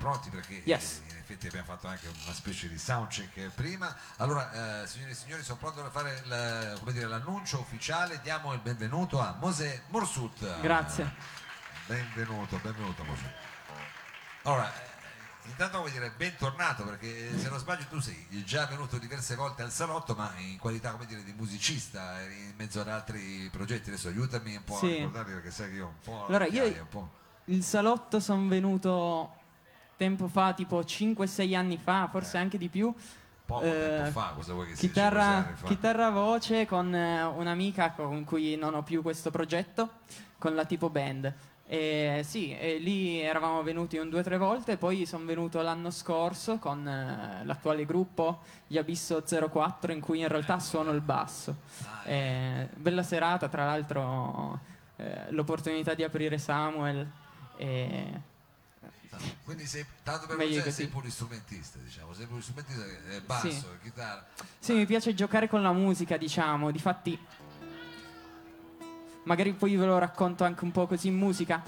pronti perché in effetti abbiamo fatto anche una specie di soundcheck prima. Allora, signore e signori, sono pronto a fare l'annuncio ufficiale. Diamo il benvenuto a Mosè Morsut. Grazie. Benvenuto Mosè. Allora, intanto vuol dire bentornato, perché se non sbaglio tu sei già venuto diverse volte al salotto, ma in qualità, come dire, di musicista, in mezzo ad altri progetti. Adesso aiutami un po' a ricordarli, perché sai che io un po'... Allora, il salotto sono venuto tempo fa, tipo 5-6 anni fa, forse anche di più. Poco tempo fa, cosa vuoi che sia? Chitarra voce con un'amica con cui non ho più questo progetto, con la Tipo Band. E lì eravamo venuti un 2-3 volte, poi sono venuto l'anno scorso con l'attuale gruppo, gli Abisso 04, in cui in realtà suono il basso. Bella serata, tra l'altro l'opportunità di aprire Samuel. Quindi sei, tanto per me, sei polistrumentista, diciamo, sei polistrumentista, basso, chitarra. Sì, mi piace giocare con la musica, diciamo, difatti... Magari poi ve lo racconto anche un po' così in musica,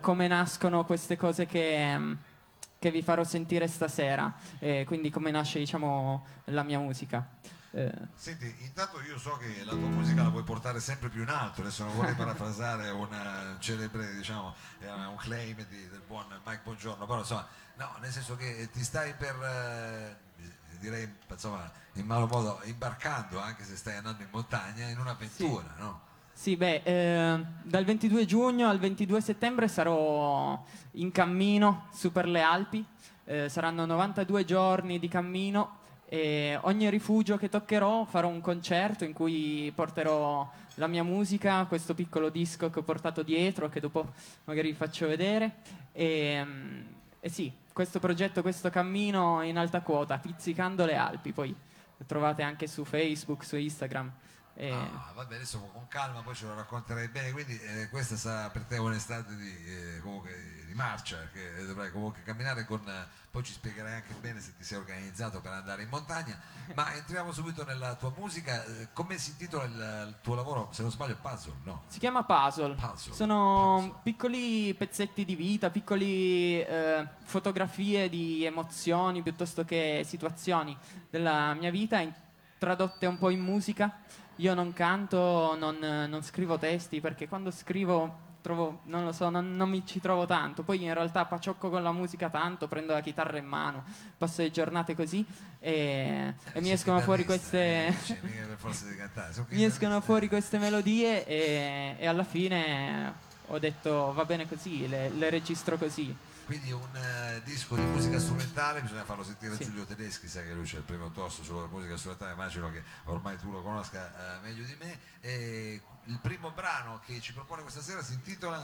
come nascono queste cose che vi farò sentire stasera, quindi come nasce, diciamo, la mia musica. Senti, intanto io so che la tua musica la vuoi portare sempre più in alto. Adesso non vorrei parafrasare una celebre, diciamo, un claim del buon Mike Bongiorno, però insomma, no, nel senso che ti stai per... direi, insomma, in malo modo imbarcando, anche se stai andando in montagna, in un'avventura, no? Sì, dal 22 giugno al 22 settembre sarò in cammino su per le Alpi, saranno 92 giorni di cammino e ogni rifugio che toccherò farò un concerto in cui porterò la mia musica, questo piccolo disco che ho portato dietro, che dopo magari vi faccio vedere. E sì, questo progetto, questo cammino in alta quota, Pizzicando le Alpi, poi lo trovate anche su Facebook, su Instagram. Vabbè, adesso con calma poi ce lo racconterai bene, quindi questa sarà per te un'estate di marcia, che dovrai comunque camminare con, poi ci spiegherai anche bene se ti sei organizzato per andare in montagna. Ma entriamo subito nella tua musica. Come si intitola il tuo lavoro? Se non sbaglio è Puzzle, no? Si chiama Puzzle. Sono piccoli pezzetti di vita, piccoli fotografie di emozioni piuttosto che situazioni della mia vita, tradotte un po' in musica. Io non canto, non scrivo testi, perché quando scrivo trovo, non lo so, non mi ci trovo tanto. Poi in realtà paciocco con la musica tanto, prendo la chitarra in mano, passo le giornate così e mi escono fuori queste... mi escono fuori queste melodie e alla fine ho detto va bene così, le registro così. Quindi un disco di musica strumentale, bisogna farlo sentire Giulio Tedeschi, sai che lui c'è il primo tosto sulla musica strumentale, immagino che ormai tu lo conosca meglio di me. E il primo brano che ci propone questa sera si intitola?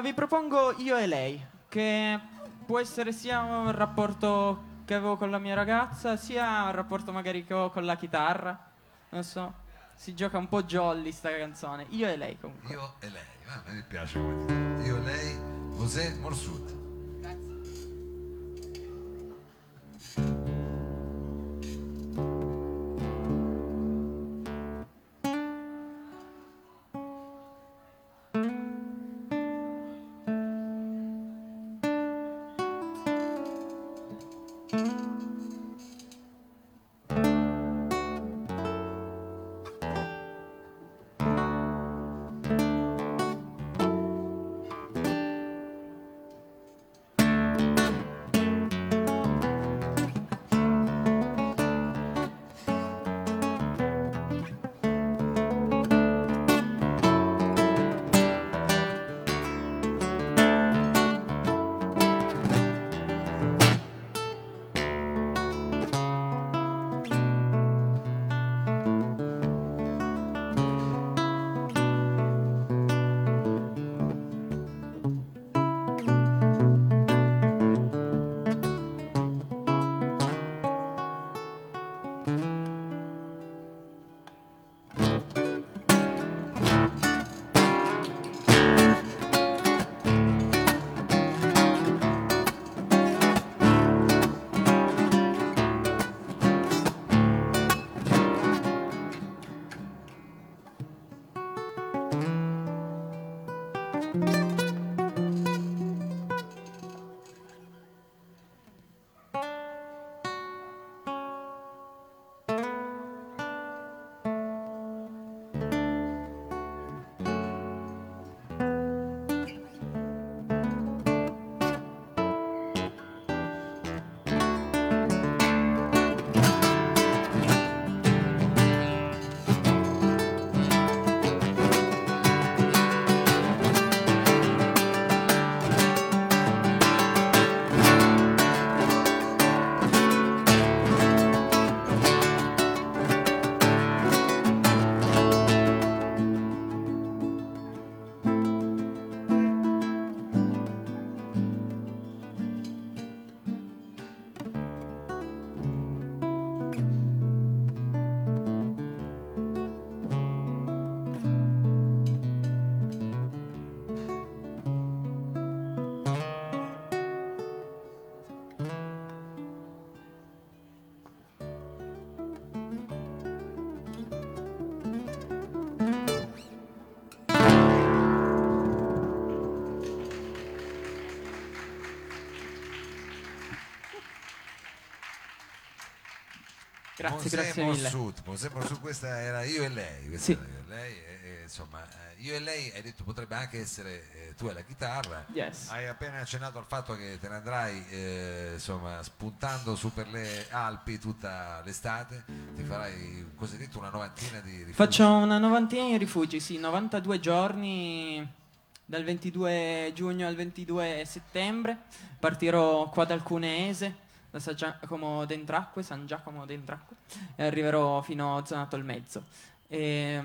Vi propongo Io e Lei, che può essere sia un rapporto che avevo con la mia ragazza, sia un rapporto magari che ho con la chitarra, non so, si gioca un po' jolly sta canzone. Io e Lei, comunque. Io e Lei, mi piace come titolo. Io e Lei, Mosè Morsut. Grazie mille. Mosè Morsut, questa era Io e Lei. Sì. Io e Lei, insomma, Io e Lei, hai detto, potrebbe anche essere tu alla chitarra. Yes. Hai appena accennato al fatto che te ne andrai, insomma, spuntando su per le Alpi tutta l'estate. Ti farai così detto una novantina di rifugi. Faccio una novantina di rifugi, sì, 92 giorni dal 22 giugno al 22 settembre. Partirò qua dal Cuneese, da San Giacomo d'Entracque, e arriverò fino a Zonato il Mezzo. E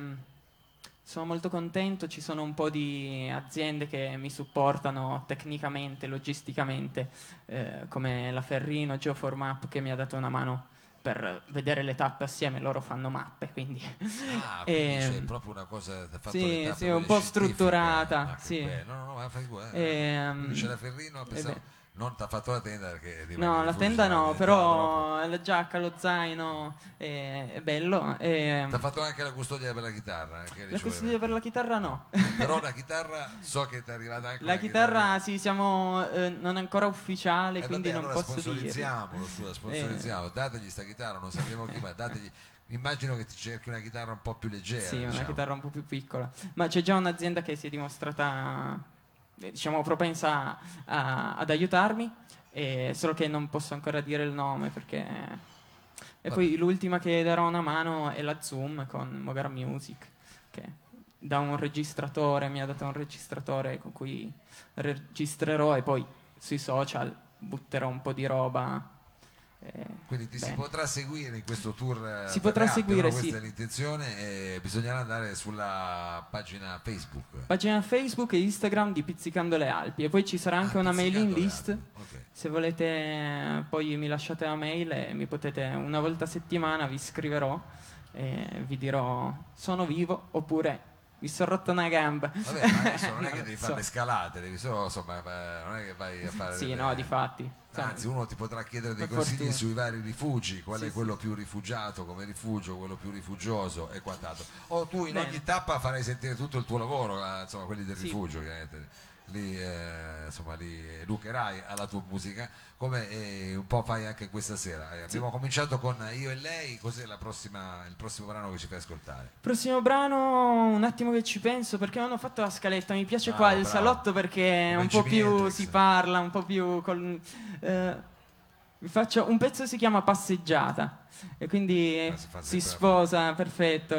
sono molto contento, ci sono un po' di aziende che mi supportano tecnicamente, logisticamente, come la Ferrino, Geoformap, che mi ha dato una mano per vedere le tappe assieme. Loro fanno mappe, quindi... Ah, quindi c'è proprio una cosa... Sì, sì, un po' strutturata. Sì. No, ma fai guarda. C'è la Ferrino, pensavo... Non ti ha fatto la tenda perché... No, la tenda no, però troppo. La giacca, lo zaino, è bello. Ti ha fatto anche la custodia per la chitarra? La custodia per la chitarra no. Però la chitarra so che ti è arrivata anche la chitarra. Sì, siamo non è ancora ufficiale, quindi vabbè, non allora posso dire. Sponsorizziamo, dategli sta chitarra, non sappiamo chi, ma dategli... Immagino che ti cerchi una chitarra un po' più leggera. Sì, diciamo. Una chitarra un po' più piccola. Ma c'è già un'azienda che si è dimostrata... diciamo propensa ad aiutarmi, solo che non posso ancora dire il nome perché... E vabbè. Poi l'ultima che darò una mano è la Zoom con Mogar Music, che da un registratore mi ha dato un registratore con cui registrerò e poi sui social butterò un po' di roba. Quindi ti si potrà seguire in questo tour? Si potrà seguire, sì. Questa è l'intenzione, e bisognerà andare sulla pagina Facebook. Pagina Facebook e Instagram di Pizzicando le Alpi, e poi ci sarà anche una mailing list. Okay. Se volete poi mi lasciate la mail e mi potete, una volta a settimana vi scriverò e vi dirò sono vivo oppure... mi sono rotto una gamba. Vabbè, ma adesso non è che devi fare le scalate, devi solo, insomma, non è che vai a fare... Sì, no, difatti. Anzi, uno ti potrà chiedere dei consigli sui vari rifugi, qual è quello più rifugiato come rifugio, quello più rifugioso e quant'altro. O tu in ogni tappa farai sentire tutto il tuo lavoro, insomma, quelli del rifugio, chiaramente. Li educherai alla tua musica, come un po' fai anche questa sera. Abbiamo cominciato con Io e Lei, cos'è il prossimo brano che ci fai ascoltare? Prossimo brano, un attimo che ci penso, perché non ho fatto la scaletta, mi piace qua il salotto perché un po' più si parla, un po' più... un pezzo si chiama Passeggiata e quindi si sposa perfetto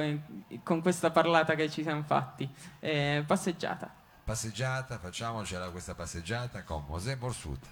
con questa parlata che ci siamo fatti. Passeggiata. Passeggiata, facciamocela questa passeggiata con Mosè Morsut.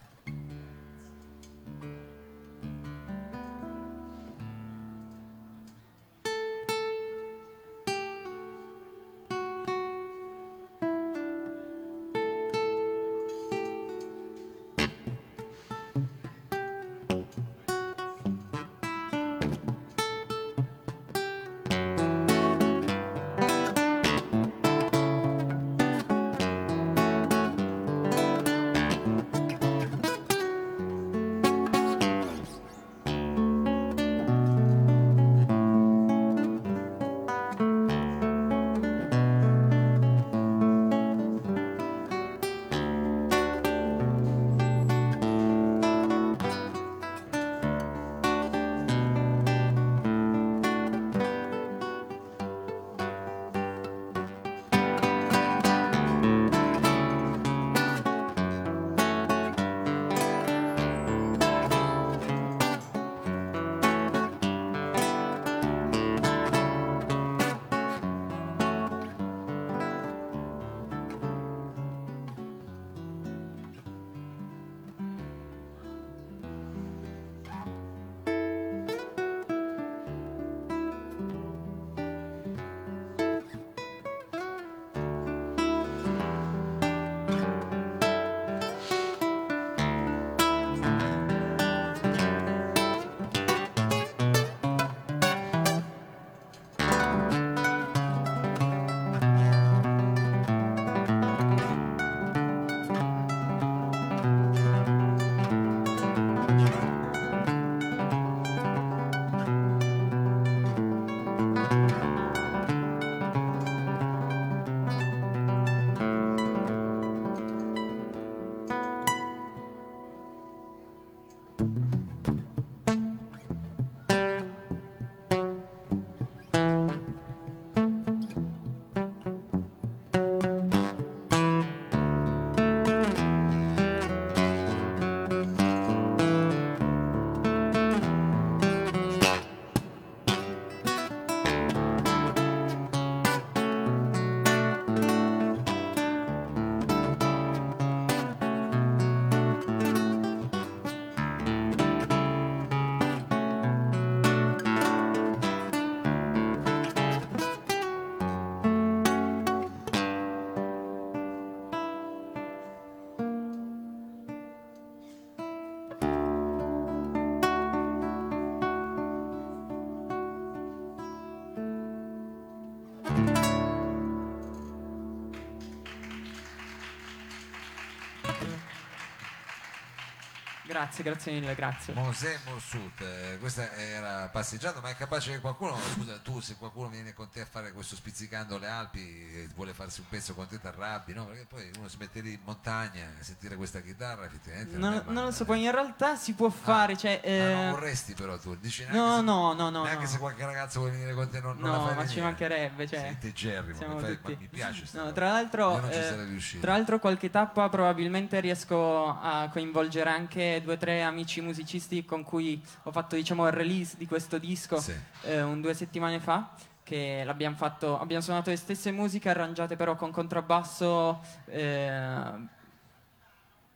Grazie, grazie mille, grazie. Mosè Morsut, questa era passeggiata, ma è capace che qualcuno, scusa tu, se qualcuno viene con te a fare questo Pizzicando le Alpi, vuole farsi un pezzo con te, ti arrabbi, no? Perché poi uno si mette lì in montagna a sentire questa chitarra, effettivamente non lo so, poi in realtà si può fare, cioè... non vorresti però tu, dici neanche no, se qualche ragazzo vuole venire con te non la fai venire. Ci mancherebbe, cioè... Senti Jerry, ma mi piace. No, tra l'altro qualche tappa probabilmente riesco a coinvolgere anche 2 o 3 amici musicisti con cui ho fatto, diciamo, il release di questo disco, sì, 2 settimane fa, che l'abbiamo fatto, abbiamo suonato le stesse musiche arrangiate però con contrabbasso,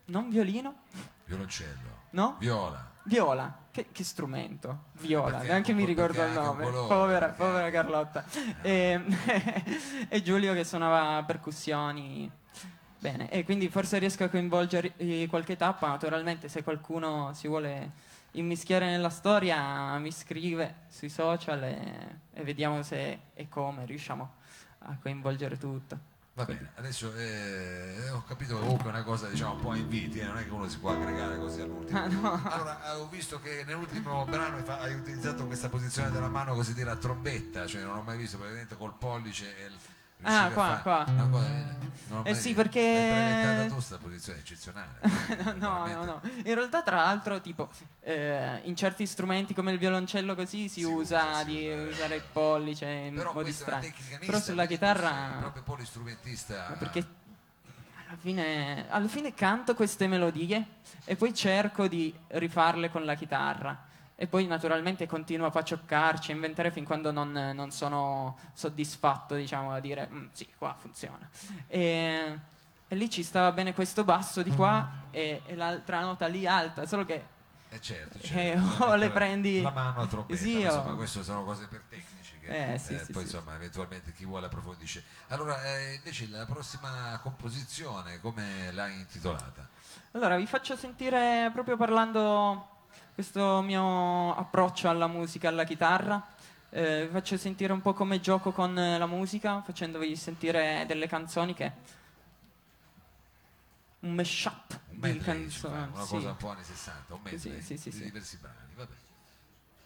non violino, violoncello, no? Viola. Che strumento? Viola, neanche mi ricordo il nome, povera Carlotta, e Giulio che suonava percussioni. Bene, e quindi forse riesco a coinvolgere qualche tappa. Naturalmente, se qualcuno si vuole immischiare nella storia, mi scrive sui social e vediamo se e come riusciamo a coinvolgere tutto. Va bene, adesso ho capito che comunque è una cosa, diciamo, un po' a inviti, non è che uno si può aggregare così all'ultimo. Allora, ho visto che nell'ultimo brano hai utilizzato questa posizione della mano, così dire, a trombetta, cioè non ho mai visto praticamente col pollice e il... qua. No, sì, perché è questa posizione eccezionale. No. In realtà, tra l'altro, tipo in certi strumenti come il violoncello così si usa il pollice in modi strani. Però sulla chitarra è proprio polistrumentista. Perché alla fine canto queste melodie e poi cerco di rifarle con la chitarra. E poi naturalmente continuo a pacioccarci, a inventare fin quando non sono soddisfatto, diciamo, a dire sì, qua funziona. E lì ci stava bene questo basso di qua e l'altra nota lì alta, solo che certo. O le prendi la mano a trombetta, sì, insomma, queste sono cose per tecnici che poi eventualmente chi vuole approfondisce. Allora, invece la prossima composizione come l'hai intitolata? Allora vi faccio sentire, proprio parlando questo mio approccio alla musica, alla chitarra, vi faccio sentire un po' come gioco con la musica, facendovi sentire delle canzoni che... un mashup di canzoni. Una cosa un po' anni 60, un medley di diversi brani, vabbè.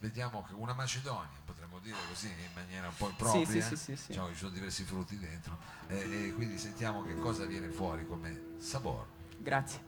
Vediamo che una Macedonia, potremmo dire così, in maniera un po' impropria, diciamo che ci sono diversi frutti dentro, e quindi sentiamo che cosa viene fuori come sabor. Grazie.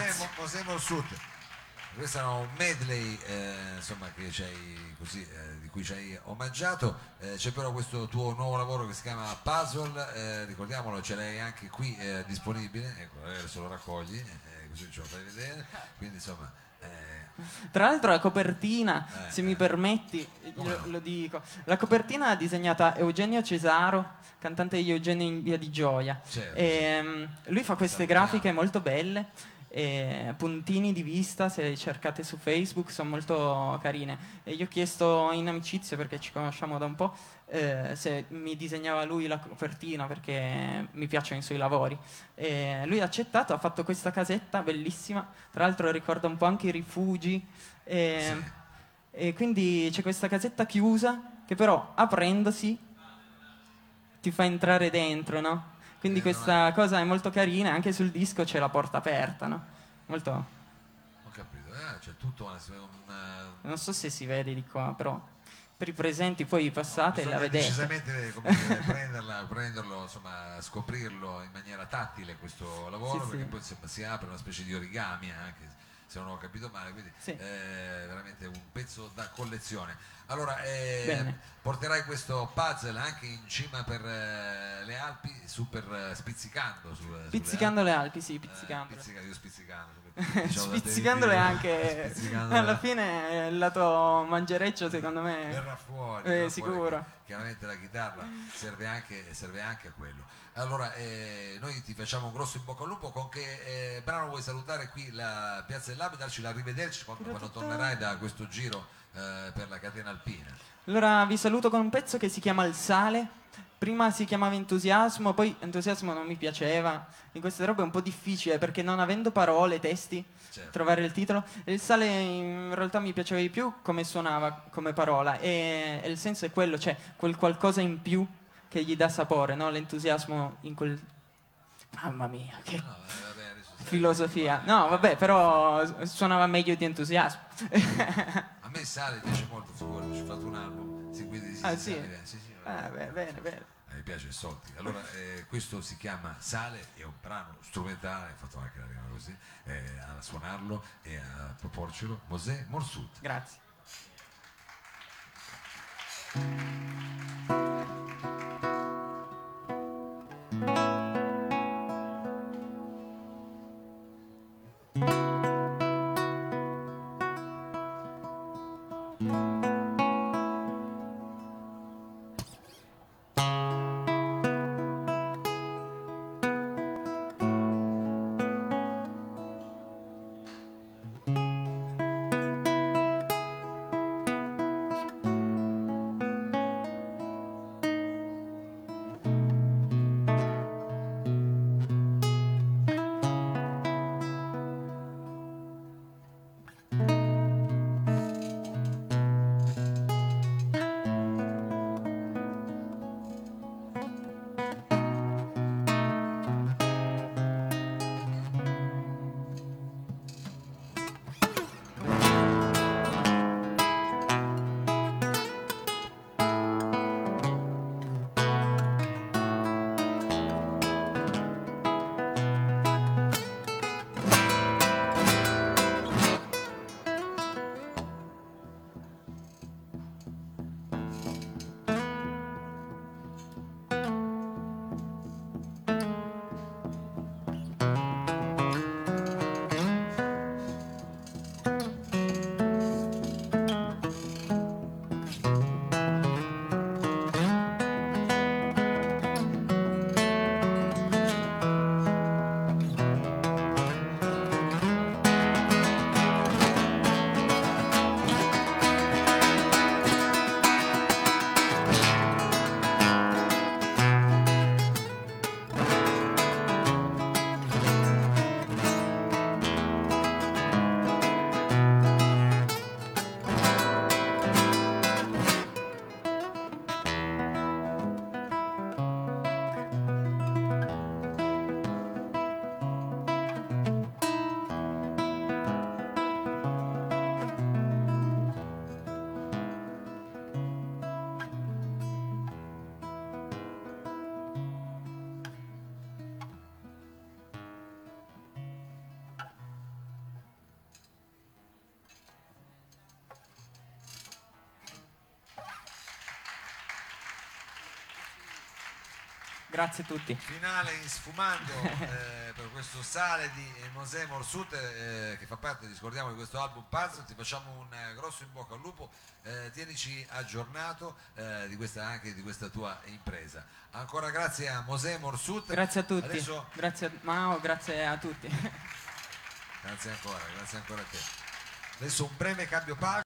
grazie. Mosè Morsut. Questo era un medley insomma, che così, di cui ci hai omaggiato. C'è però questo tuo nuovo lavoro che si chiama Puzzle, ricordiamolo, ce l'hai anche qui disponibile, ecco, adesso lo raccogli, così ce lo fai vedere. Quindi insomma tra l'altro la copertina, se mi permetti, lo dico, la copertina l'ha disegnata Eugenio Cesaro, cantante di Eugenio in Via di Gioia, certo, e, sì, lui fa queste grafiche molto belle, puntini di vista, se cercate su Facebook sono molto carine, e gli ho chiesto in amicizia, perché ci conosciamo da un po', se mi disegnava lui la copertina, perché mi piacciono i suoi lavori. Lui ha accettato, ha fatto questa casetta bellissima, tra l'altro ricorda un po' anche i rifugi, sì, e quindi c'è questa casetta chiusa che però aprendosi ti fa entrare dentro, no? Quindi questa cosa è molto carina, anche sul disco c'è la porta aperta, no? Molto. Ho capito, c'è tutto una... Non so se si vede di qua, però per i presenti poi passate, no, la vedete. Decisamente come prenderlo, insomma, scoprirlo in maniera tattile questo lavoro, sì, perché sì, poi insomma, si apre una specie di origami anche, se non ho capito male, quindi sì, veramente un pezzo da collezione. Allora, porterai questo puzzle anche in cima per le Alpi, spizzicando. Pizzicando le Alpi, sì, pizzicando. Io spizzicando. Diciamo spizzicandole anche, spizzicandole. Alla fine il lato mangereccio secondo me verrà fuori, sicuro. Fuori, chiaramente la chitarra serve anche a quello. Allora noi ti facciamo un grosso in bocca al lupo. Con che brano vuoi salutare qui la Piazza dell'Ape, darci l'arrivederci quando tornerai da questo giro per la catena alpina? Allora vi saluto con un pezzo che si chiama Il Sale. Prima si chiamava Entusiasmo, poi Entusiasmo non mi piaceva, in queste robe è un po' difficile perché non avendo parole, testi, certo, trovare il titolo. Il Sale in realtà mi piaceva di più come suonava, come parola, e il senso è quello, cioè quel qualcosa in più che gli dà sapore, no? L'entusiasmo in quel... Mamma mia, che... No, vabbè, filosofia. No, vabbè, però suonava meglio di Entusiasmo. A me Sale piace molto, figurati, ho fatto un album, sì, quindi sì, ah, sì. Sale, sì, sì. Bene. Mi piace il Solti. Allora, questo si chiama Sale, è un brano strumentale, ho fatto anche la rima così, a suonarlo e a proporcelo Mosè Morsut. Grazie. Grazie a tutti. Finale in sfumando per questo sale di Mosè Morsut, che fa parte, discordiamo, di questo album Puzzle. Ti facciamo un grosso in bocca al lupo, tienici aggiornato di questa tua impresa. Ancora grazie a Mosè Morsut. Grazie a tutti. Adesso... Grazie a Mao, grazie a tutti. Grazie ancora a te. Adesso un breve cambio pagina.